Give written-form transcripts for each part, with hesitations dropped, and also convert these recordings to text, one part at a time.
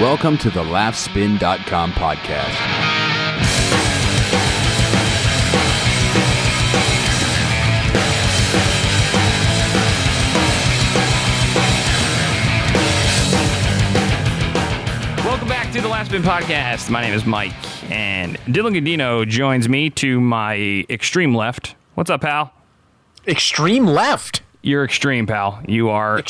Welcome to the LaughSpin.com podcast. To the LaughSpin podcast. My name is Mike, and Dylan Godino joins me to my extreme left. What's up, pal? Extreme left? You're extreme, pal. You are...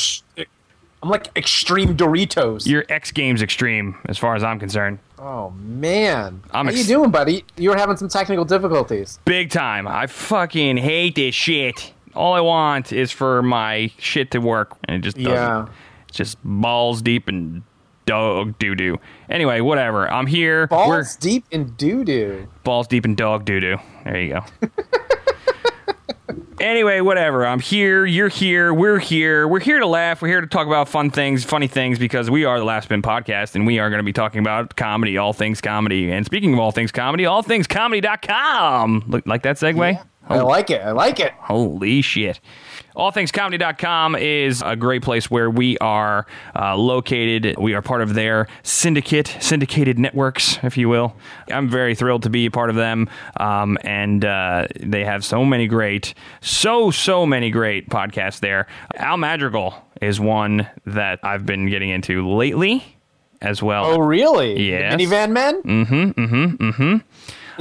I'm like extreme Doritos. You're X Games extreme, as far as I'm concerned. Oh, man. How you doing, buddy? You were having some technical difficulties. Big time. I fucking hate this shit. All I want is for my shit to work, and it just doesn't. Yeah. It's just balls deep and... dog doo-doo. Anyway, whatever. I'm here. Balls deep in doo-doo. Balls deep in dog doo-doo. There you go. Anyway, whatever. I'm here. You're here. We're here. We're here to laugh. We're here to talk about fun things, funny things, because we are the Last Spin Podcast, and we are going to be talking about comedy, all things comedy. And speaking of all things comedy, allthingscomedy.com. Like that segue? Yeah. I like it. I like it. Holy shit. AllThingsComedy.com is a great place where we are located. We are part of their syndicated networks, if you will. I'm very thrilled to be a part of them, and they have so many great podcasts there. Al Madrigal is one that I've been getting into lately as well. Oh, really? Yeah. Minivan Men? Mm-hmm, mm-hmm, mm-hmm.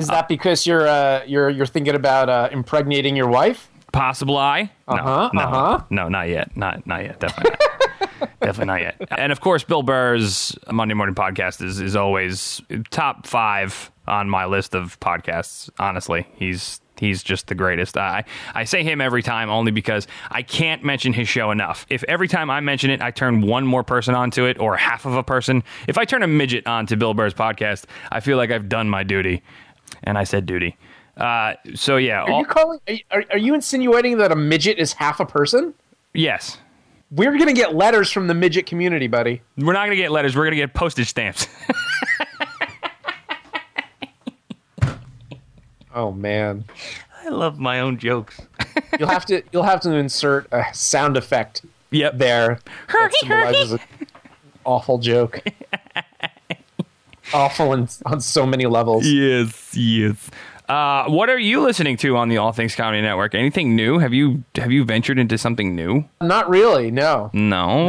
Is that because you're thinking about impregnating your wife? Possible eye? No, not yet. Not yet. Definitely not. Definitely not yet. And of course, Bill Burr's Monday Morning Podcast is always top 5 on my list of podcasts. Honestly, he's just the greatest. I say him every time only because I can't mention his show enough. If every time I mention it, I turn one more person onto it or half of a person. If I turn a midget onto Bill Burr's podcast, I feel like I've done my duty. And I said duty. So yeah. Are you insinuating that a midget is half a person? Yes. We're gonna get letters from the midget community, buddy. We're not gonna get letters. We're gonna get postage stamps. Oh man. I love my own jokes. You'll have to insert a sound effect. Yep. There. Hurry. An awful joke. Awful on so many levels. Yes. What are you listening to on the All Things Comedy Network? Anything new? Have you ventured into something new? Not really, no. No?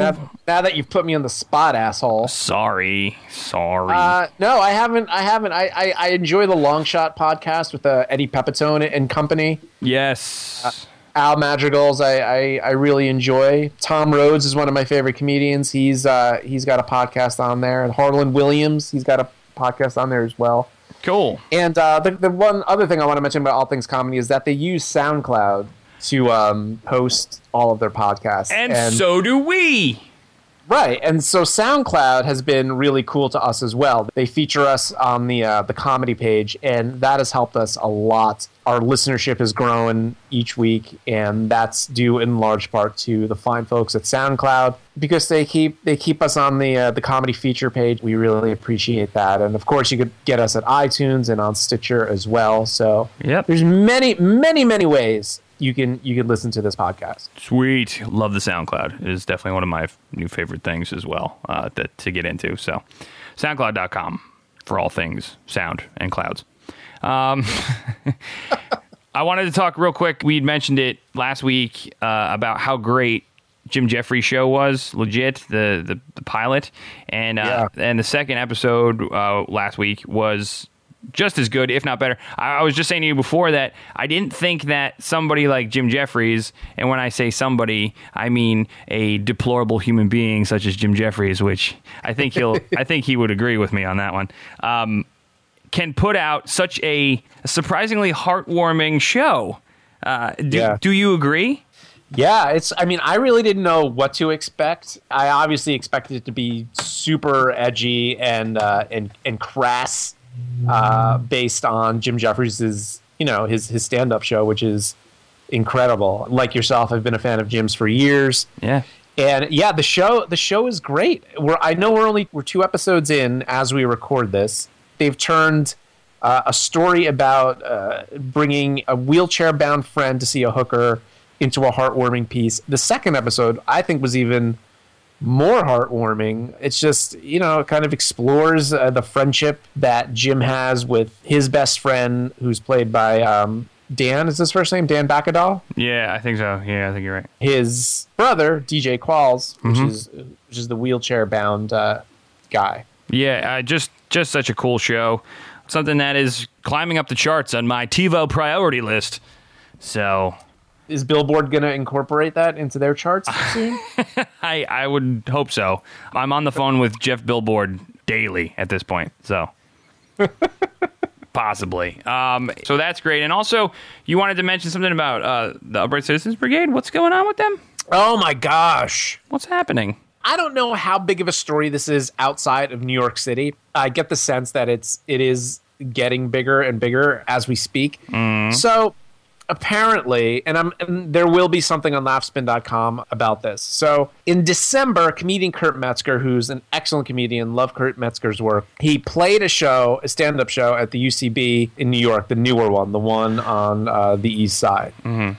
Now that you've put me on the spot, asshole. Sorry. No, I haven't. I enjoy the Long Shot podcast with Eddie Pepitone and company. Yes. Al Madrigal's I really enjoy. Tom Rhodes is one of my favorite comedians. He's got a podcast on there. And Harlan Williams, he's got a podcast on there as well. Cool. And the one other thing I want to mention about All Things Comedy is that they use SoundCloud to host all of their podcasts. And so do we. Right. And so SoundCloud has been really cool to us as well. They feature us on the comedy page, and that has helped us a lot. Our listenership has grown each week, and that's due in large part to the fine folks at SoundCloud, because they keep us on the comedy feature page. We really appreciate that. And of course, you could get us at iTunes and on Stitcher as well. So yep. There's many, many, many ways you can listen to this podcast. Sweet. Love the SoundCloud. It is definitely one of my new favorite things as well to get into. So SoundCloud.com for all things sound and clouds. I wanted to talk real quick. We'd mentioned it last week about how great Jim Jefferies' show was. Legit, the pilot. And, and the second episode last week was... just as good, if not better. I was just saying to you before that I didn't think that somebody like Jim Jefferies, and when I say somebody, I mean a deplorable human being such as Jim Jefferies, which I think he would agree with me on that one, can put out such a surprisingly heartwarming show. Do you agree? Yeah, I really didn't know what to expect. I obviously expected it to be super edgy and crass. Based on Jim Jefferies' his stand-up show, which is incredible. Like yourself, I've been a fan of Jim's for years. Yeah. And yeah, the show is great. We're 2 episodes in as we record this. They've turned a story about bringing a wheelchair-bound friend to see a hooker into a heartwarming piece. The second episode, I think, was even more heartwarming. It's just, you know, it kind of explores the friendship that Jim has with his best friend, who's played by Dan, is his first name? Dan Bacadal? Yeah, I think so. Yeah, I think you're right. His brother, DJ Qualls, which is the wheelchair-bound guy. Yeah, just such a cool show. Something that is climbing up the charts on my TiVo priority list. So... is Billboard going to incorporate that into their charts soon? I would hope so. I'm on the phone with Jeff Billboard daily at this point, so... possibly. So that's great. And also, you wanted to mention something about the Upright Citizens Brigade. What's going on with them? Oh, my gosh. What's happening? I don't know how big of a story this is outside of New York City. I get the sense that it is getting bigger and bigger as we speak. Mm. So... apparently, and there will be something on LaughSpin.com about this. So in December, comedian Kurt Metzger, who's an excellent comedian, love Kurt Metzger's work, he played a stand-up show at the UCB in New York, the newer one, the one on the East Side. Mm-hmm.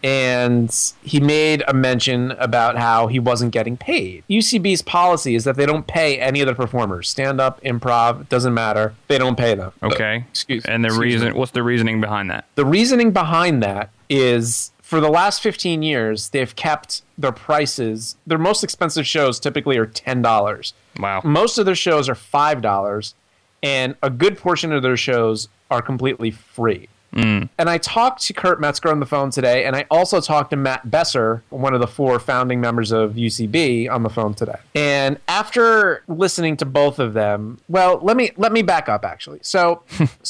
And he made a mention about how he wasn't getting paid. UCB's policy is that they don't pay any of the performers. Stand-up, improv, doesn't matter. They don't pay them. Okay. What's the reasoning behind that? The reasoning behind that is for the last 15 years, they've kept their prices. Their most expensive shows typically are $10. Wow. Most of their shows are $5, and a good portion of their shows are completely free. Mm. And I talked to Kurt Metzger on the phone today, and I also talked to Matt Besser, one of the four founding members of UCB, on the phone today. And after listening to both of them, well, let me back up, actually. So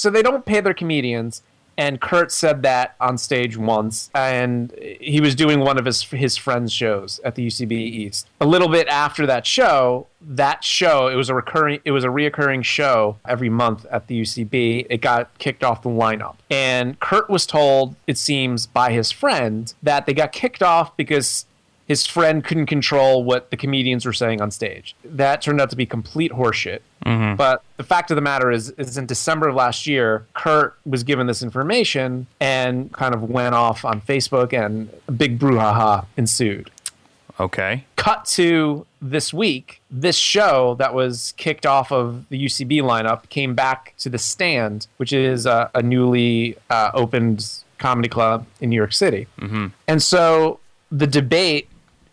they don't pay their comedians, and Kurt said that on stage once, and he was doing one of his friend's shows at the UCB East. A little bit after that show, it was a reoccurring show every month at the UCB. It got kicked off the lineup. And Kurt was told, it seems, by his friend that they got kicked off because his friend couldn't control what the comedians were saying on stage. That turned out to be complete horseshit. Mm-hmm. But the fact of the matter is in December of last year, Kurt was given this information and kind of went off on Facebook, and a big brouhaha ensued. Okay. Cut to this week, this show that was kicked off of the UCB lineup came back to The Stand, which is a newly opened comedy club in New York City. Mm-hmm. And so the debate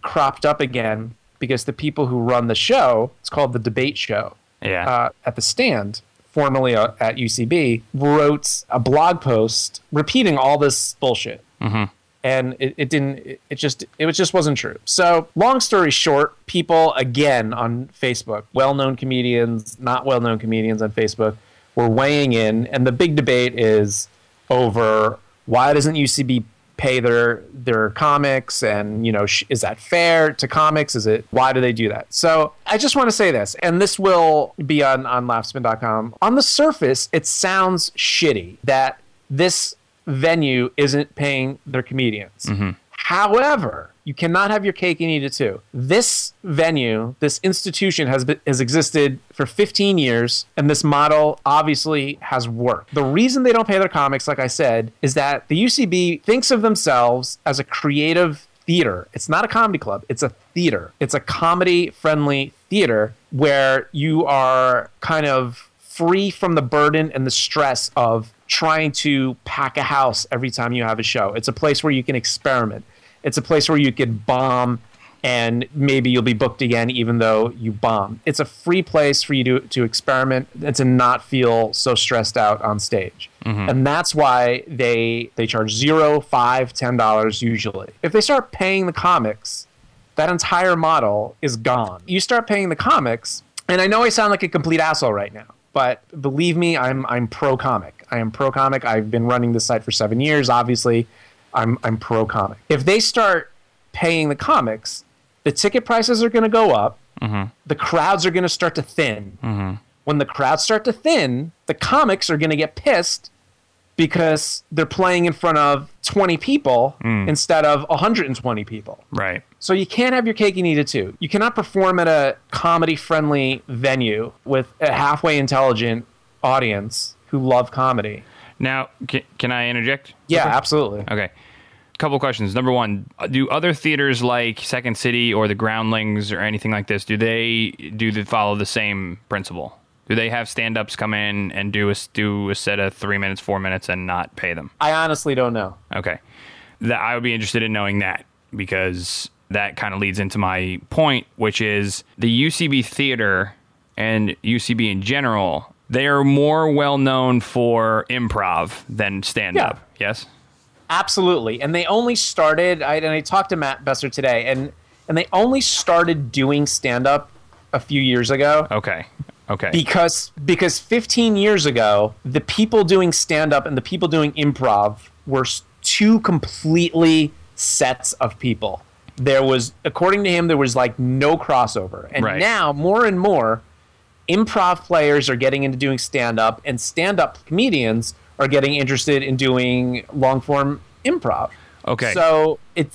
cropped up again because the people who run the show, it's called The Debate Show, at The Stand, formerly at UCB, wrote a blog post repeating all this bullshit. Mm-hmm. And it just wasn't true. So long story short, people again on Facebook, well-known comedians, not well-known comedians on Facebook, were weighing in. And the big debate is over why doesn't UCB pay their comics, and, you know, is that fair to comics? Is it, why do they do that? So I just want to say this, and this will be on laughspin.com. On the surface, it sounds shitty that this venue isn't paying their comedians. Mm-hmm. However, you cannot have your cake and eat it too. This venue, this institution has existed for 15 years, and this model obviously has worked. The reason they don't pay their comics, like I said, is that the UCB thinks of themselves as a creative theater. It's not a comedy club. It's a theater. It's a comedy-friendly theater where you are kind of free from the burden and the stress of trying to pack a house every time you have a show. It's a place where you can experiment. It's a place where you could bomb, and maybe you'll be booked again even though you bomb. It's a free place for you to experiment and to not feel so stressed out on stage. Mm-hmm. And that's why they charge $0, $5, $10 usually. If they start paying the comics, that entire model is gone. You start paying the comics, and I know I sound like a complete asshole right now, but believe me, I'm pro-comic. I am pro-comic. I've been running this site for 7 years, obviously. I'm pro-comic. If they start paying the comics, the ticket prices are going to go up. Mm-hmm. The crowds are going to start to thin. Mm-hmm. When the crowds start to thin, the comics are going to get pissed because they're playing in front of 20 people instead of 120 people. Right. So you can't have your cake and eat it too. You cannot perform at a comedy-friendly venue with a halfway intelligent audience who love comedy. Now, can I interject? Yeah, okay. Absolutely. Okay. couple questions. Number one, do other theaters like Second City or the Groundlings or anything like this, do they follow the same principle? Do they have stand-ups come in and do a set of 3 minutes, 4 minutes, and not pay them? I honestly don't know. Okay. I would be interested in knowing that, because that kind of leads into my point, which is the UCB Theater and UCB in general, they are more well-known for improv than stand-up. Yeah. Yes? Absolutely. And they only started, I talked to Matt Besser today, and they only started doing stand-up a few years ago. Okay. Because 15 years ago, the people doing stand-up and the people doing improv were two completely sets of people. There was, according to him, there was like no crossover. And right. Now, more and more, improv players are getting into doing stand-up, and stand-up comedians are getting interested in doing long-form improv. Okay. So it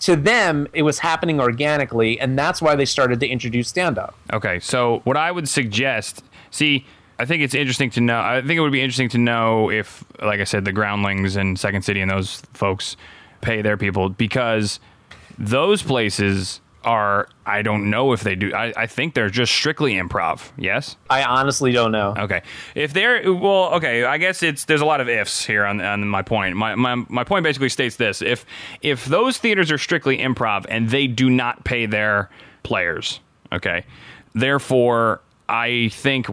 to them, it was happening organically, and that's why they started to introduce stand-up. Okay, so what I would suggest... See, I think it's interesting to know... I think it would be interesting to know if, like I said, the Groundlings and Second City and those folks pay their people, because those places... are, I don't know if they do. I think they're just strictly improv. Yes? I honestly don't know. Okay. If they're, well, okay, I guess there's a lot of ifs here on my point. My point basically states this. If those theaters are strictly improv and they do not pay their players, okay, therefore, I think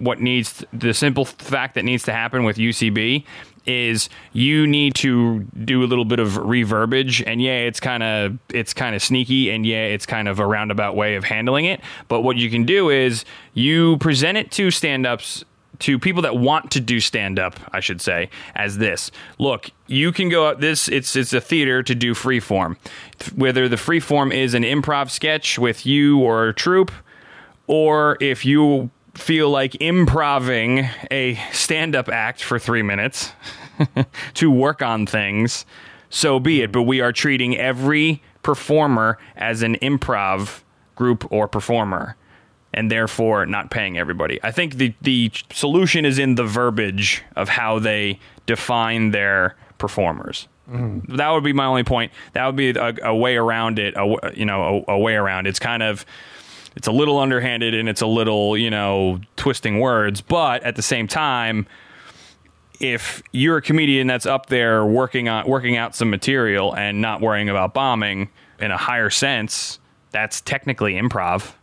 the simple fact that needs to happen with UCB is you need to do a little bit of reverberage, and yeah, it's kind of sneaky, and yeah, it's kind of a roundabout way of handling it. But what you can do is you present it to stand-ups, to people that want to do stand-up, I should say, as this. Look, you can go out this, it's a theater to do free form. Whether the free form is an improv sketch with you or a troupe, or if you feel like improvising a stand-up act for 3 minutes to work on things, so be it. But we are treating every performer as an improv group or performer, and therefore not paying everybody. I think the solution is in the verbiage of how they define their performers. Mm-hmm. That would be my only point. That would be a way around it, a way around. It's kind of... It's a little underhanded, and it's a little, twisting words. But at the same time, if you're a comedian that's up there working out some material and not worrying about bombing in a higher sense, that's technically improv,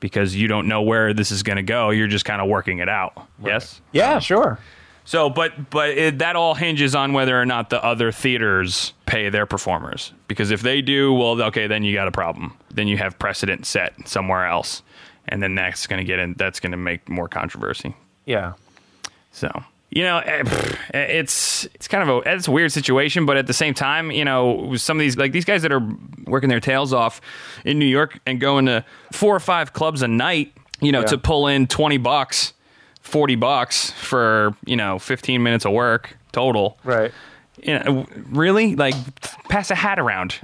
because you don't know where this is going to go. You're just kind of working it out. Right. Yes? Yeah, sure. So, but that all hinges on whether or not the other theaters pay their performers. Because if they do, well, okay, then you got a problem. Then you have precedent set somewhere else, and then that's going to get in. That's going to make more controversy. Yeah. So it's kind of it's a weird situation, but at the same time, some of these, like these guys that are working their tails off in New York and going to 4 or 5 clubs a night, to pull in $20. $40 for 15 minutes of work total, right? Really, like, pass a hat around.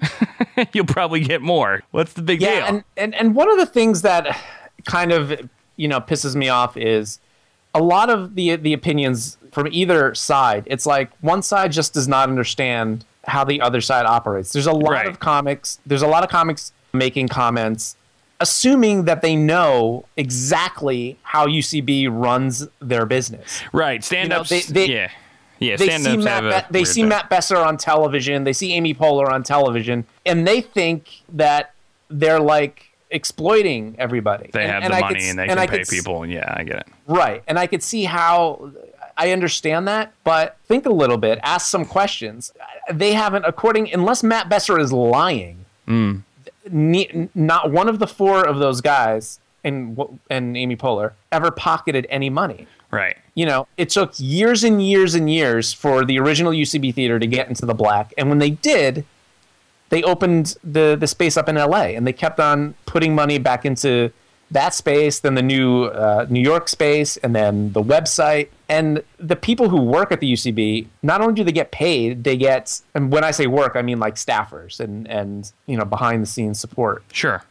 You'll probably get more. What's the big deal? And one of the things that kind of pisses me off is a lot of the opinions from either side. It's like one side just does not understand how the other side operates. There's a lot of comics. There's a lot of comics making comments, assuming that they know exactly how UCB runs their business. Right. Stand-ups. Yeah, stand-ups have a... They see Matt Besser on television. They see Amy Poehler on television. And they think that they're, like, exploiting everybody. They have the money and they can pay people. Yeah, I get it. Right. And I could see how... I understand that, but think a little bit. Ask some questions. They haven't, unless Matt Besser is lying... Mm. Not one of the 4 of those guys and Amy Poehler ever pocketed any money. Right. It took years and years and years for the original UCB Theater to get into the black. And when they did, they opened the space up in L.A. and they kept on putting money back into that space, then the new New York space, and then the website. And the people who work at the UCB, not only do they get paid, they get, and when I say work, I mean like staffers and behind the scenes support. Sure.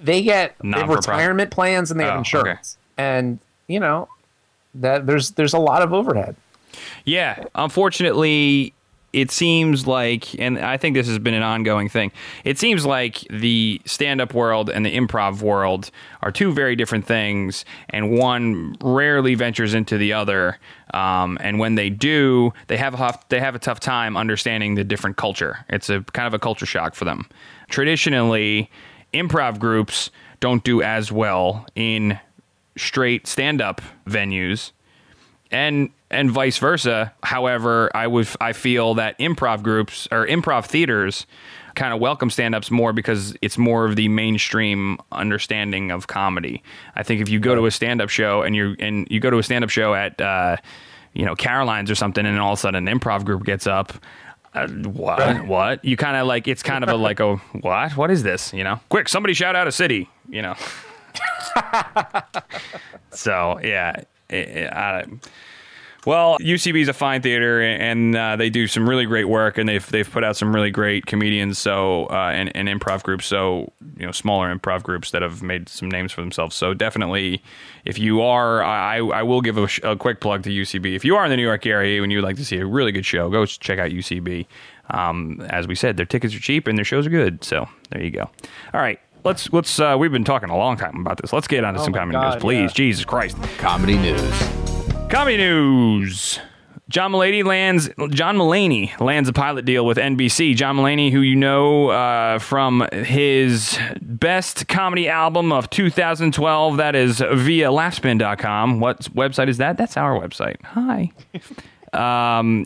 They get retirement plans and they have insurance. Okay. And that there's a lot of overhead. Yeah, unfortunately, it seems like, and I think this has been an ongoing thing, it seems like the stand-up world and the improv world are two very different things, and one rarely ventures into the other. And when they do, they have a tough time understanding the different culture. It's a kind of a culture shock for them. Traditionally, improv groups don't do as well in straight stand-up venues, and vice versa. However, I feel that improv groups or improv theaters kind of welcome stand-ups more because it's more of the mainstream understanding of comedy. I think if you go to a stand-up show and you go to a stand-up show at Caroline's or something, and all of a sudden an improv group gets up, what? You kind of like, it's kind of a like a what? What is this? You know, quick, somebody shout out a city. You know. So yeah. Well, UCB is a fine theater, and they do some really great work, and they've put out some really great comedians. So and improv groups, so smaller improv groups that have made some names for themselves. So definitely, if you are, I will give a quick plug to UCB. If you are in the New York area and you would like to see a really good show, go check out UCB. As we said, their tickets are cheap and their shows are good. So there you go. All right. Let's. We've been talking a long time about this. Let's get on to some comedy news, please. Yeah. Jesus Christ. Comedy news. John Mulaney lands a pilot deal with NBC. John Mulaney, who you know from his best comedy album of 2012, that is via LaughSpin.com. What website is that? That's our website. Hi.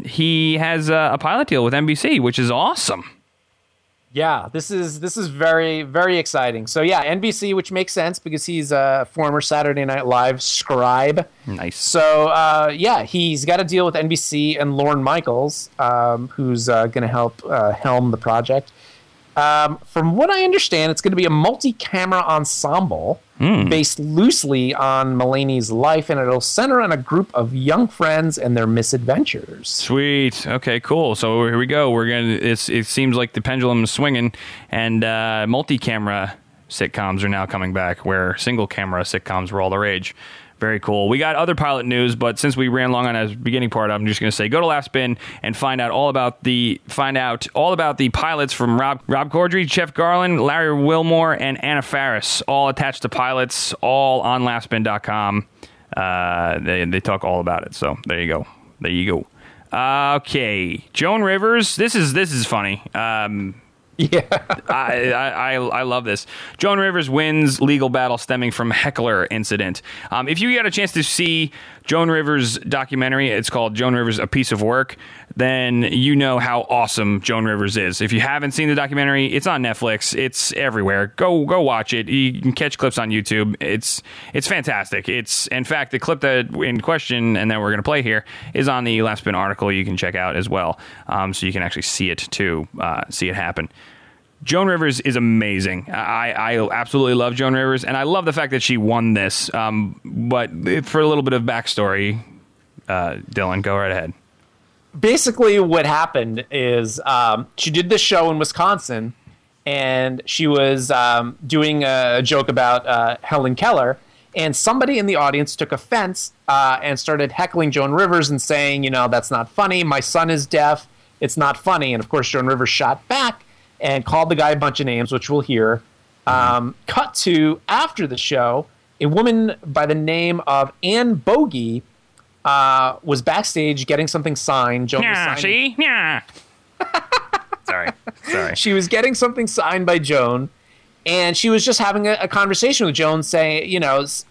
He has a pilot deal with NBC, which is awesome. Yeah, this is very, very exciting. So yeah, NBC, which makes sense because he's a former Saturday Night Live scribe. Nice. So yeah, he's got a deal with NBC and Lorne Michaels, who's going to help helm the project. From what I understand, it's going to be a multi-camera ensemble based loosely on Mulaney's life, and it'll center on a group of young friends and their misadventures. Sweet. Okay, cool. So here we go. It seems like the pendulum is swinging, and multi-camera sitcoms are now coming back, where single-camera sitcoms were all the rage. Very cool. We got other pilot news, but since we ran long on the beginning part, I'm just going to say go to LaughSpin and find out all about the pilots from Rob Corddry, Jeff Garland, Larry Wilmore, and Anna Faris, all attached to pilots, all on LaughSpin.com. They talk all about it. So there you go. Okay, Joan Rivers. This is funny. Yeah, I love this. Joan Rivers wins legal battle stemming from heckler incident. If you got a chance to see Joan Rivers' documentary, it's called Joan Rivers, A Piece of Work, then you know how awesome Joan Rivers is. If you haven't seen the documentary, it's on Netflix. It's everywhere. Go watch it. You can catch clips on YouTube. It's fantastic. It's, in fact, the clip that in question and that we're going to play here is on the LaughSpin article you can check out as well. So you can actually see it too, see it happen. Joan Rivers is amazing. I absolutely love Joan Rivers, and I love the fact that she won this. But for a little bit of backstory, Dylan, go right ahead. Basically, what happened is she did this show in Wisconsin, and she was doing a joke about Helen Keller, and somebody in the audience took offense and started heckling Joan Rivers and saying, that's not funny. My son is deaf. It's not funny. And, of course, Joan Rivers shot back and called the guy a bunch of names, which we'll hear. Cut to, after the show, a woman by the name of Ann Bogey was backstage getting something signed. Joan was signing. Sorry. She was getting something signed by Joan, and she was just having a conversation with Joan, saying,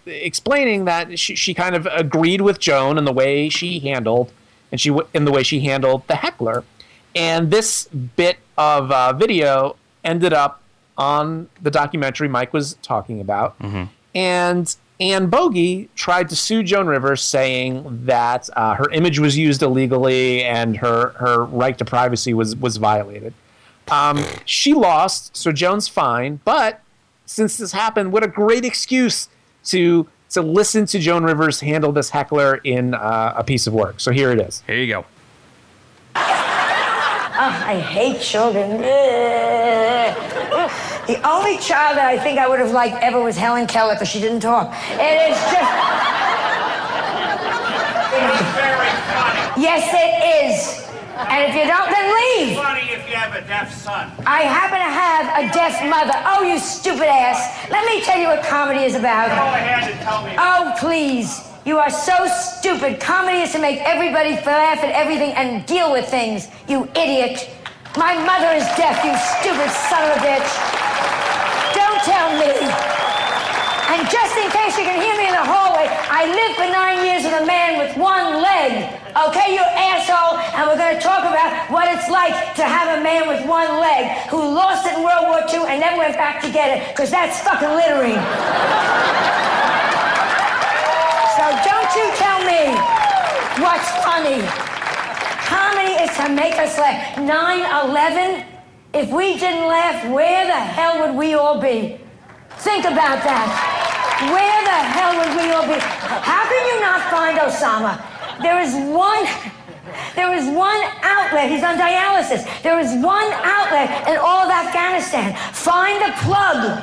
explaining that she kind of agreed with Joan in the way she handled, the heckler. And this bit of video ended up on the documentary Mike was talking about. Mm-hmm. And Ann Bogey tried to sue Joan Rivers, saying that her image was used illegally and her right to privacy was violated. She lost, so Joan's fine. But since this happened, what a great excuse to listen to Joan Rivers handle this heckler in A Piece of Work. So here it is. Here you go. Oh, I hate children. The only child that I think I would have liked ever was Helen Keller, because she didn't talk. And it's just... It is very funny. Yes, it is. And if you don't, then leave. It's funny if you have a deaf son. I happen to have a deaf mother. Oh, you stupid ass. Let me tell you what comedy is about. Go ahead and tell me. Oh, please. You are so stupid. Comedy is to make everybody laugh at everything and deal with things, you idiot. My mother is deaf, you stupid son of a bitch. Don't tell me. And just in case you can hear me in the hallway, I lived for 9 years with a man with one leg. Okay, you asshole, and we're going to talk about what it's like to have a man with one leg who lost it in World War II and never went back to get it, because that's fucking littering. So don't you tell me what's funny. Comedy is to make us laugh. 9/11, if we didn't laugh, where the hell would we all be? Think about that. Where the hell would we all be? How can you not find Osama? There is one outlet. He's on dialysis. There is one outlet in all of Afghanistan. Find a plug.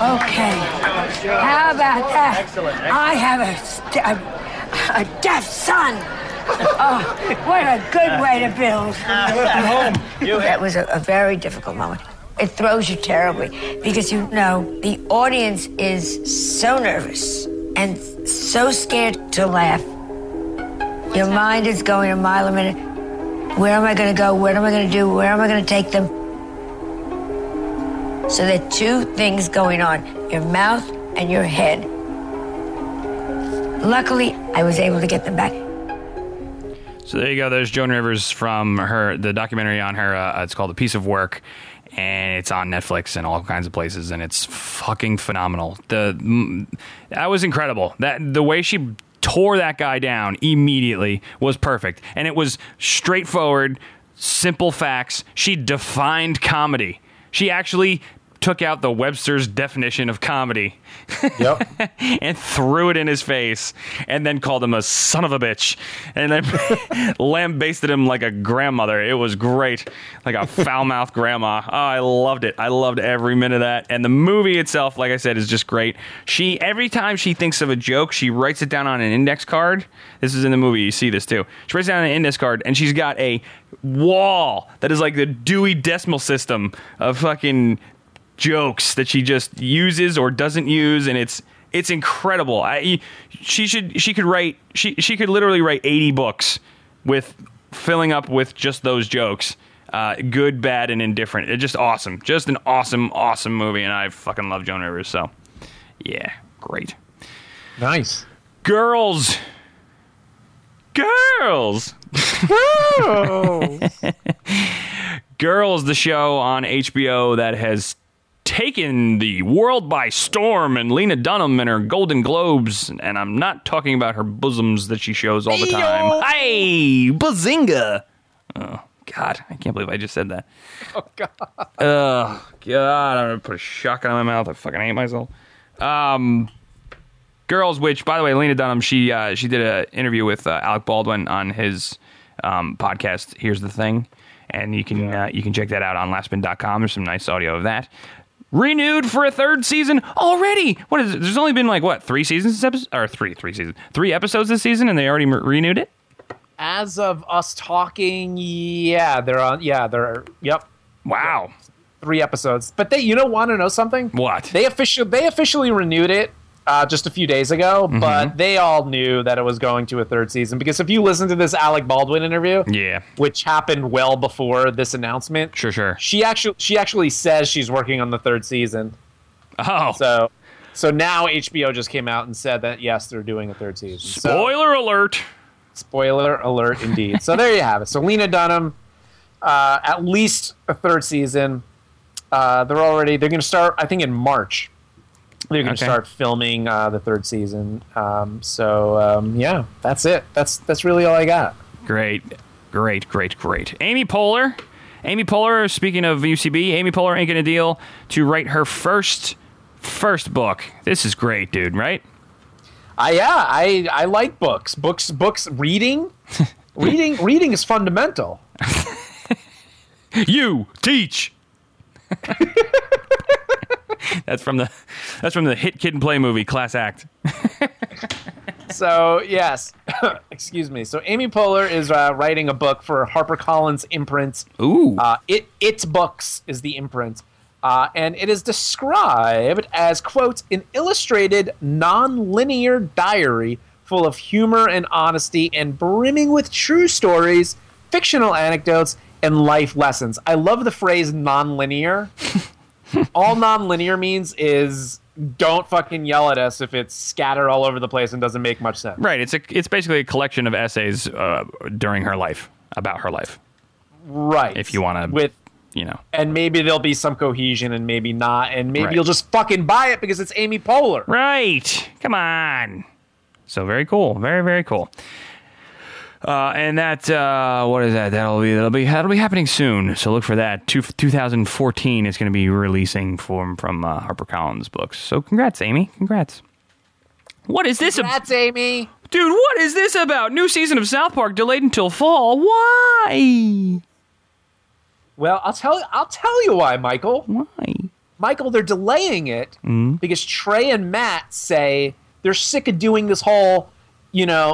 Okay. How about that? Excellent. Excellent. I have a deaf son. Oh, what a good way to build. That was a very difficult moment. It throws you terribly because, you know, the audience is so nervous and so scared to laugh. Your mind is going a mile a minute. Where am I going to go? What am I going to do? Where am I going to take them? So there are two things going on, your mouth and your head. Luckily, I was able to get them back. So there you go. There's Joan Rivers from the documentary on her. It's called A Piece of Work, and it's on Netflix and all kinds of places, and it's fucking phenomenal. That was incredible. The way she tore that guy down immediately was perfect, and it was straightforward, simple facts. She defined comedy. She actually took out the Webster's definition of comedy. Yep. And threw it in his face and then called him a son of a bitch and then lambasted him like a grandmother. It was great. Like a foul-mouthed grandma. Oh, I loved it. I loved every minute of that. And the movie itself, like I said, is just great. Every time she thinks of a joke, she writes it down on an index card. This is in the movie. You see this too. She writes it down on an index card and she's got a wall that is like the Dewey Decimal System of fucking jokes that she just uses or doesn't use, and it's incredible. She could literally write 80 books with filling up with just those jokes, good, bad, and indifferent. It's just awesome. Just an awesome, awesome movie, and I fucking love Joan Rivers. So, yeah, great, nice girls. Girls, the show on HBO that has taken the world by storm, and Lena Dunham and her Golden Globes, and I'm not talking about her bosoms that she shows all the time. Hey, bazinga! Oh, God, I can't believe I just said that. Oh, God. Oh, God, I'm going to put a shotgun in my mouth. I fucking hate myself. Girls, which, by the way, Lena Dunham, she did an interview with Alec Baldwin on his podcast, Here's the Thing, and you can check that out on LaughSpin.com. There's some nice audio of that. Renewed for a third season already. What is it? There's only been like what, 3 seasons? Or three episodes this season, and they already renewed it. As of us talking, yeah, they're on. Yeah, they're. Yep. Wow. Yep. 3 episodes, but they. You know, want to know something? What? They officially renewed it just a few days ago, but they all knew that it was going to a third season, because if you listen to this Alec Baldwin interview, which happened well before this announcement, sure, she actually says she's working on the third season. Oh, so now HBO just came out and said that yes, they're doing a third season. Spoiler alert, indeed. So there you have it. So Lena Dunham, at least a third season. They're going to start, I think, in March. They're going to start filming the third season. So, that's it. That's really all I got. Great. Amy Poehler, speaking of UCB, Amy Poehler inking a deal to write her first book. This is great, dude, right? I like books. Books. Reading is fundamental. You teach. That's from the hit Kid and Play movie, Class Act. So, yes. Excuse me. So, Amy Poehler is writing a book for HarperCollins imprint. Ooh. It's Books is the imprint. And it is described as, quote, an illustrated, non-linear diary full of humor and honesty and brimming with true stories, fictional anecdotes, and life lessons. I love the phrase non-linear. All non-linear means is don't fucking yell at us if it's scattered all over the place and doesn't make much sense. Right. It's basically a collection of essays during her life, about her life. Right. If you want to... And maybe there'll be some cohesion and maybe not. And maybe you'll just fucking buy it because it's Amy Poehler. Right. Come on. So very cool. Very, very cool. And that, what is that? That'll be happening soon. So look for that. 2014 is going to be releasing from HarperCollins Books. So congrats, Amy. Congrats. What is this? Congrats, Amy. Dude, what is this about? New season of South Park delayed until fall. Why? Well, I'll tell you why, Michael. Why? Michael, they're delaying it because Trey and Matt say they're sick of doing this whole,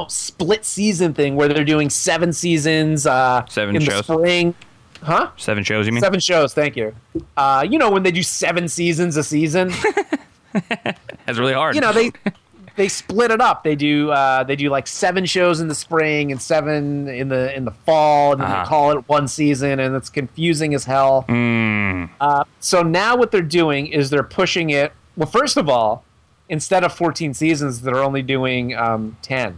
split season thing where they're doing 7 seasons in shows. The spring. Huh? 7 shows, you mean? 7 shows, thank you. When they do 7 seasons a season. That's really hard. They split it up. They do like 7 shows in the spring and 7 in the fall, and then they call it one season, and it's confusing as hell. So now what they're doing is they're pushing it. Well, first of all, instead of 14 seasons, they're only doing 10.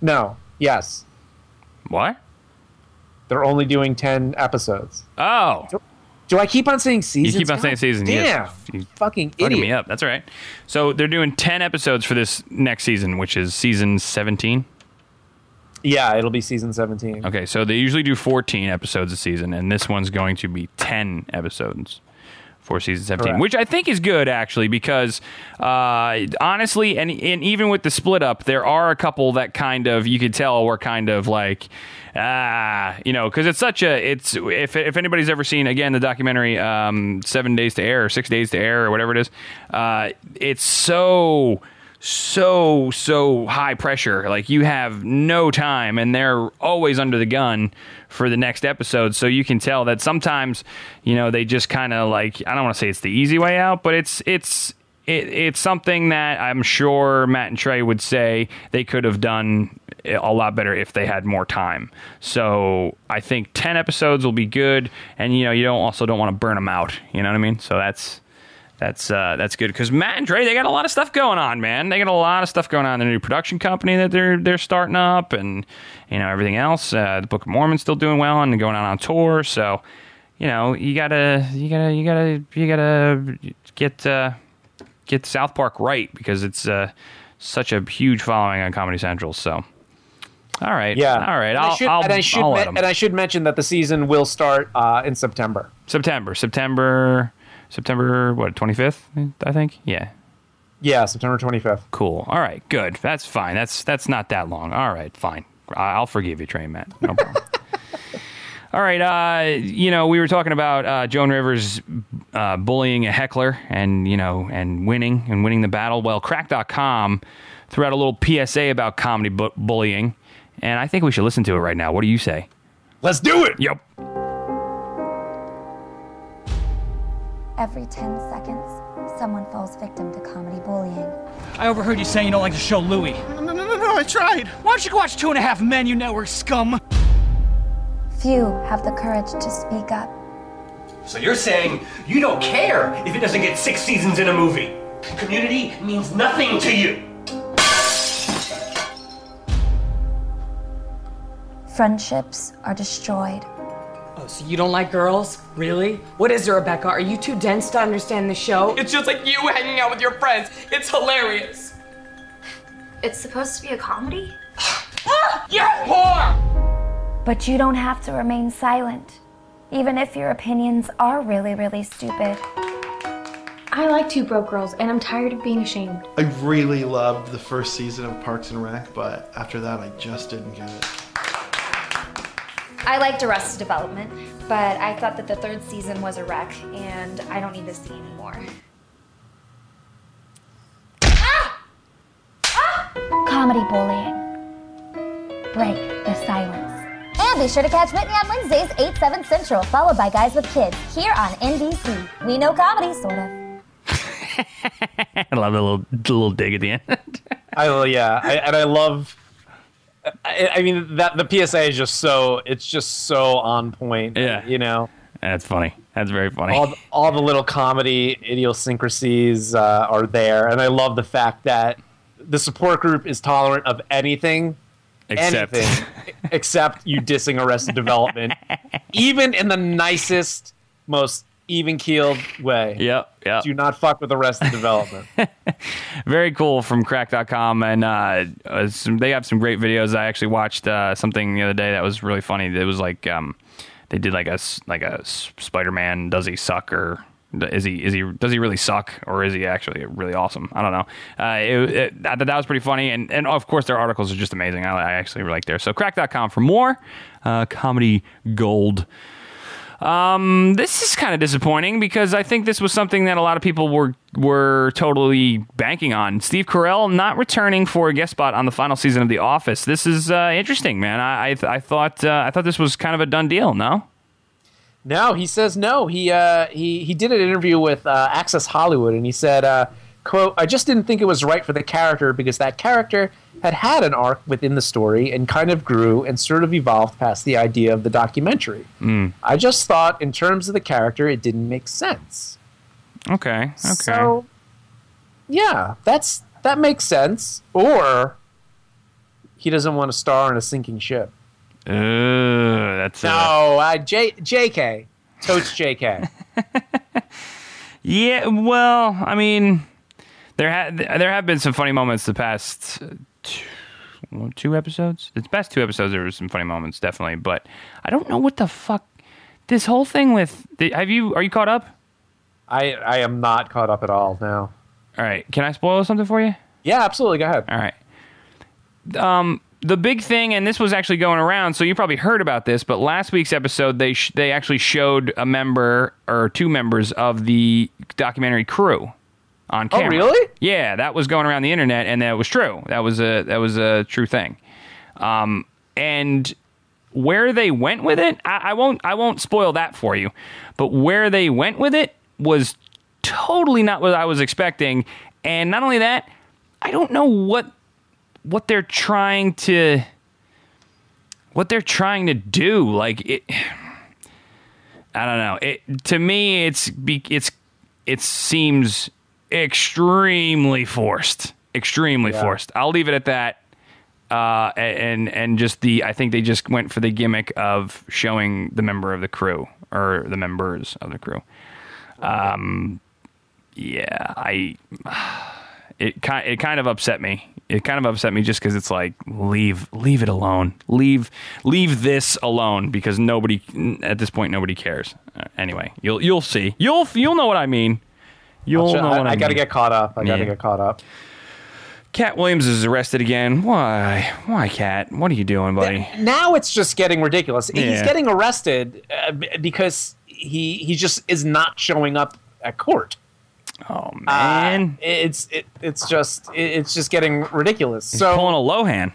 No. Yes. What? They're only doing 10 episodes. Oh. Do I keep on saying seasons? You keep on saying seasons. Damn. Yes. You fucking idiot. Fucking me up. That's all right. So they're doing 10 episodes for this next season, which is season 17? Yeah, it'll be season 17. Okay, so they usually do 14 episodes a season, and this one's going to be 10 episodes for season 17. Correct. Which I think is good, actually, because honestly, and even with the split up, there are a couple that kind of, you could tell, were kind of like... because if anybody's ever seen, again, the documentary 7 Days to Air or 6 Days to Air or whatever it is, it's so high pressure. Like, you have no time, and they're always under the gun for the next episode. So you can tell that sometimes, they just kind of like, I don't want to say it's the easy way out, but it's something that I'm sure Matt and Trey would say they could have done a lot better if they had more time. So I think 10 episodes will be good, and you don't want to burn them out. You know what I mean? So that's good, because Matt and Trey, they got a lot of stuff going on, man. They got a lot of stuff going on. Their new production company that they're starting up, and everything else. The Book of Mormon's still doing well and going out on tour. So you gotta get South Park right, because it's such a huge following on Comedy Central. So. All right. Yeah. All right. I should mention that the season will start in September. September. What? 25th, I think. Yeah. Yeah. September 25th. Cool. All right. Good. That's fine. That's not that long. All right. Fine. I'll forgive you, Trey and Matt. No problem. All right. We were talking about Joan Rivers bullying a heckler and winning the battle. Well, Cracked.com threw out a little PSA about comedy bullying. And I think we should listen to it right now. What do you say? Let's do it! Yep. Every 10 seconds, someone falls victim to comedy bullying. I overheard you saying you don't like the show Louie. No, I tried. Why don't you go watch 2.5 Men, you network scum? Few have the courage to speak up. So you're saying you don't care if it doesn't get 6 seasons in a movie. Community means nothing to you. Friendships are destroyed. Oh, so you don't like girls? Really? What is it, Rebecca? Are you too dense to understand the show? It's just like you hanging out with your friends. It's hilarious. It's supposed to be a comedy? You're a whore! But you don't have to remain silent, even if your opinions are really, really stupid. I like Two Broke Girls, and I'm tired of being ashamed. I really loved the first season of Parks and Rec, but after that, I just didn't get it. I liked Arrested Development, but I thought that the third season was a wreck, and I don't need to see anymore. Ah! Ah! Comedy bullying. Break the silence. And be sure to catch Whitney on Wednesdays, 8, 7 Central, followed by Guys with Kids, here on NBC. We know comedy, sort of. I love the little dig at the end. I mean that the PSA is just so, it's just so on point. Yeah, you know, that's funny. That's very funny. All the little comedy idiosyncrasies are there, and I love the fact that the support group is tolerant of anything. Except you dissing Arrested Development, even in the nicest, most even-keeled way. Yep. Do not fuck with Arrested Development. Very cool from Cracked.com, and they have some great videos. I actually watched something the other day that was really funny. It was like they did like a Spider-Man. Does he suck, or does he really suck, or is he actually really awesome? I don't know. I thought that was pretty funny, and of course their articles are just amazing. I actually like there. So Cracked.com for more comedy gold. This is kind of disappointing because I think this was something that a lot of people were totally banking on. Steve Carell not returning for a guest spot on the final season of The Office. This is interesting, man. I thought this was kind of a done deal. No. No, he says no. He did an interview with Access Hollywood, and he said, "quote I just didn't think it was right for the character because that character had an arc within the story and kind of grew and sort of evolved past the idea of the documentary. I just thought in terms of the character, it didn't make sense." Okay. So, yeah, that makes sense. Or he doesn't want to star in a sinking ship. JK. Totes JK. Yeah, well, I mean, there have been some funny moments the past... Two episodes? It's best two episodes. There were some funny moments, definitely, but I don't know what the fuck this whole thing with. Are you caught up? I am not caught up at all now. All right, can I spoil something for you? Yeah, absolutely. Go ahead. All right. The big thing, and this was actually going around, so you probably heard about this, but last week's episode they actually showed a member or two members of the documentary crew on camera. Oh, really? Yeah, that was going around the internet, and that was true. That was a true thing. And where they went with it, I won't spoil that for you. But where they went with it was totally not what I was expecting. And not only that, I don't know what they're trying to do. Like it, I don't know. It to me, it seems extremely forced. I'll leave it at that. And just I think they just went for the gimmick of showing the member of the crew or the members of the crew. It kind of upset me. It kind of upset me just because it's like leave it alone. Leave this alone because nobody cares. Anyway, you'll see. You'll know what I mean. I gotta get caught up. Cat Williams is arrested again. Why, Cat? What are you doing, buddy? Now it's just getting ridiculous. Yeah. He's getting arrested because he just is not showing up at court. Oh man, it's just getting ridiculous. He's pulling a Lohan.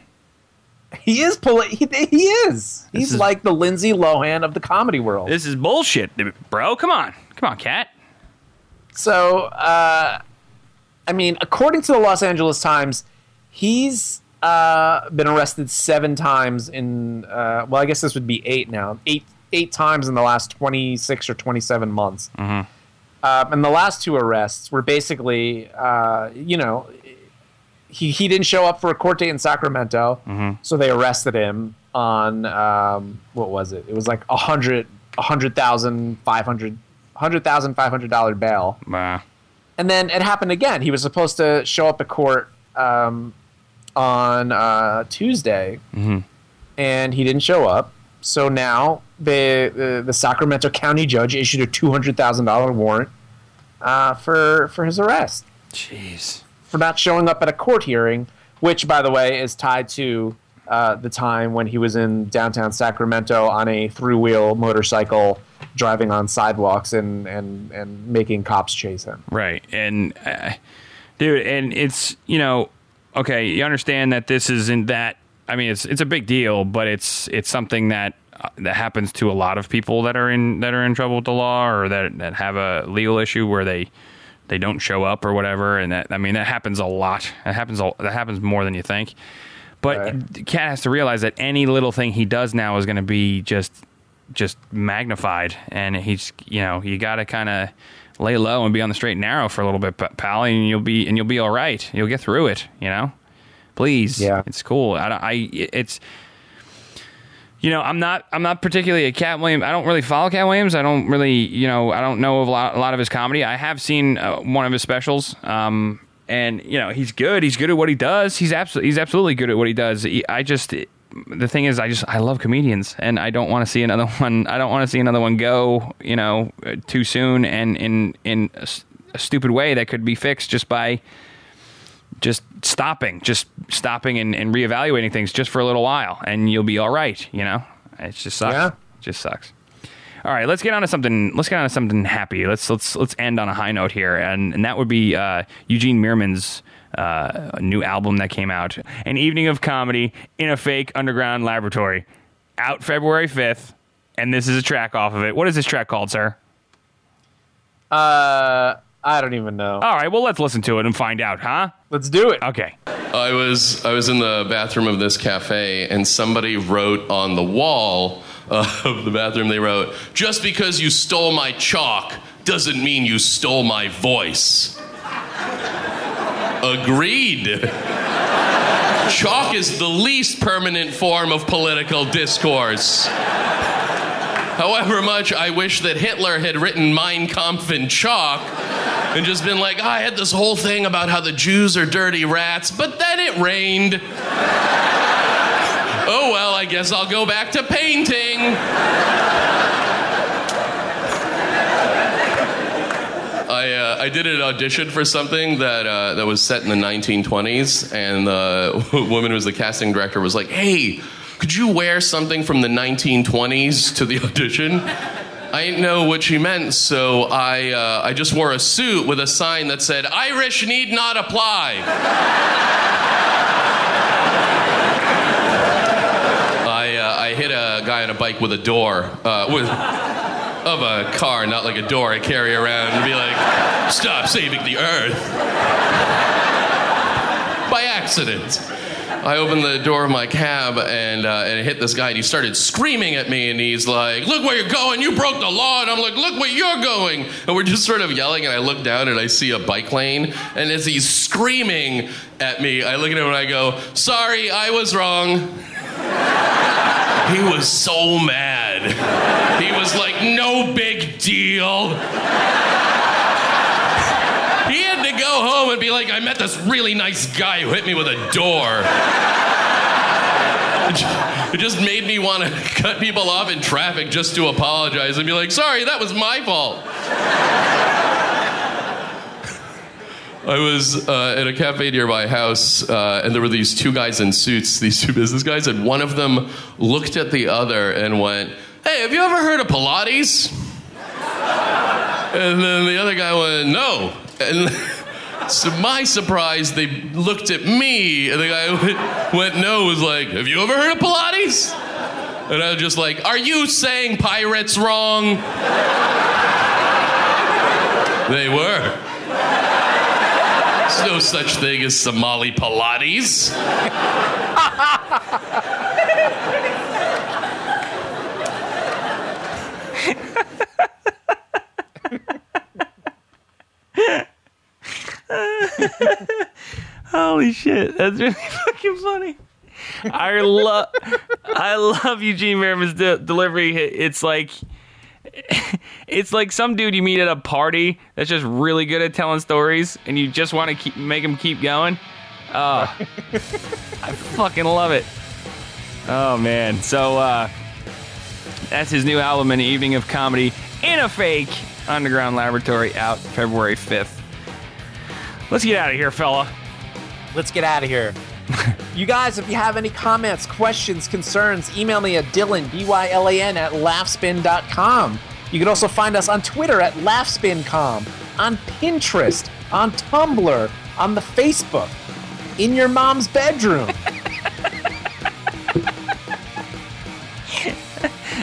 He is. He's like the Lindsay Lohan of the comedy world. This is bullshit, bro. Come on, Cat. So, I mean, according to the Los Angeles Times, he's been arrested 7 times in, well, I guess this would be 8 now. Eight times in the last 26 or 27 months. Mm-hmm. And the last 2 arrests were basically, he didn't show up for a court date in Sacramento, mm-hmm. so they arrested him on, what was it? It was like $100,500 bail. Nah. And then it happened again. He was supposed to show up at court on Tuesday, mm-hmm. and he didn't show up. So now the Sacramento County judge issued a $200,000 warrant for his arrest. Jeez. For not showing up at a court hearing, which, by the way, is tied to the time when he was in downtown Sacramento on a three-wheel motorcycle driving on sidewalks and making cops chase him. Right. And, dude, and it's, you know, okay, you understand that this is in that, I mean, it's a big deal, but it's something that that happens to a lot of people that are in trouble with the law, or that have a legal issue where they don't show up or whatever. And that, I mean, that happens a lot. That happens more than you think. But right. Cat has to realize that any little thing he does now is going to be just magnified, and he's, you know, you got to kind of lay low and be on the straight and narrow for a little bit, pal, and you'll be all right. You'll get through it, you know. Please, yeah, it's cool. It's, you know, I'm not particularly a Cat Williams. I don't really follow Cat Williams. I don't really, you know, I don't know a lot of his comedy. I have seen one of his specials, and you know, he's good. He's good at what he does. He's absolutely good at what he does. The thing is, I love comedians, and I don't want to see another one. I don't want to see another one go, you know, too soon, and in a stupid way that could be fixed just by stopping and reevaluating things just for a little while, and you'll be all right, you know? It just sucks. Yeah. It just sucks. All right, let's get on to something happy. Let's end on a high note here, and that would be Eugene Meerman's new album that came out, An Evening of Comedy in a Fake Underground Laboratory, out February 5th, and this is a track off of it. What is this track called, sir? I don't even know. All right, well, let's listen to it and find out, huh? Let's do it. Okay. I was in the bathroom of this cafe, and somebody wrote on the wall of the bathroom, they wrote, "Just because you stole my chalk doesn't mean you stole my voice." Agreed. Chalk is the least permanent form of political discourse. However much I wish that Hitler had written Mein Kampf in chalk and just been like, I had this whole thing about how the Jews are dirty rats, but then it rained. Oh, well, I guess I'll go back to painting. I did an audition for something that was set in the 1920s, and the woman who was the casting director was like, hey, could you wear something from the 1920s to the audition? I didn't know what she meant, so I just wore a suit with a sign that said, Irish need not apply. I hit a guy on a bike with a door, of a car, not like a door I carry around, and be like, stop saving the earth. By accident. I opened the door of my cab and it hit this guy, and he started screaming at me, and he's like, look where you're going, you broke the law. And I'm like, look where you're going. And we're just sort of yelling, and I look down and I see a bike lane, and as he's screaming at me, I look at him and I go, sorry, I was wrong. He was so mad. He was like, no big deal. To go home and be like, I met this really nice guy who hit me with a door. It just made me want to cut people off in traffic just to apologize and be like, sorry, that was my fault. I was at a cafe near my house, and there were these two guys in suits, these two business guys, and one of them looked at the other and went, hey, have you ever heard of Pilates? And then the other guy went, no. And to my surprise, they looked at me, and the guy went no, was like, have you ever heard of Pilates? And I was just like, are you saying pirates wrong? They were. There's no such thing as Somali Pilates. Holy shit, that's really fucking funny. I love Eugene Meerman's delivery. It's like some dude you meet at a party that's just really good at telling stories, and you just want to make him keep going. I fucking love it. Oh man, so that's his new album, An Evening of Comedy in a Fake Underground Laboratory out February 5th. Let's get out of here, fella. Let's get out of here. You guys, if you have any comments, questions, concerns, email me at Dylan, Dylan at laughspin.com. You can also find us on Twitter at laughspin.com, on Pinterest, on Tumblr, on the Facebook, in your mom's bedroom.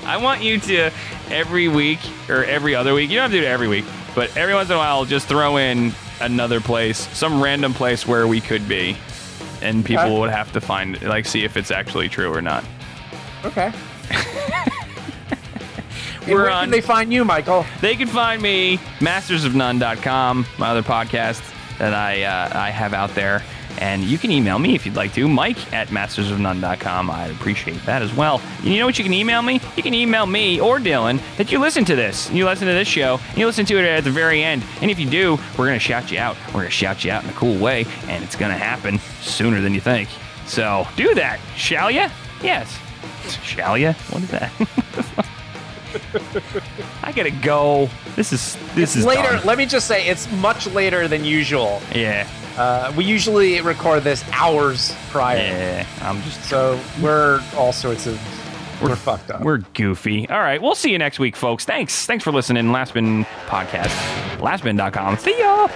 I want you to every week or every other week, you don't have to do it every week, but every once in a while just throw in another place, some random place where we could be, and people would have to find, like, see if it's actually true or not. Okay. Where can they find you, Michael? They can find me, mastersofnone.com, my other podcast that I have out there. And you can email me if you'd like to, Mike at mastersofnone.com. I'd appreciate that as well. And you know what you can email me? You can email me or Dylan that you listen to this. And you listen to this show. And you listen to it at the very end. And if you do, we're going to shout you out. We're going to shout you out in a cool way. And it's going to happen sooner than you think. So do that. Shall ya? Yes. Shall ya? What is that? I gotta go. This is later. Dumb. Let me just say, it's much later than usual. Yeah. We usually record this hours prior. Yeah. We're all sorts of. We're fucked up. We're goofy. All right. We'll see you next week, folks. Thanks for listening. LaughSpin podcast. LaughSpin.com. See ya.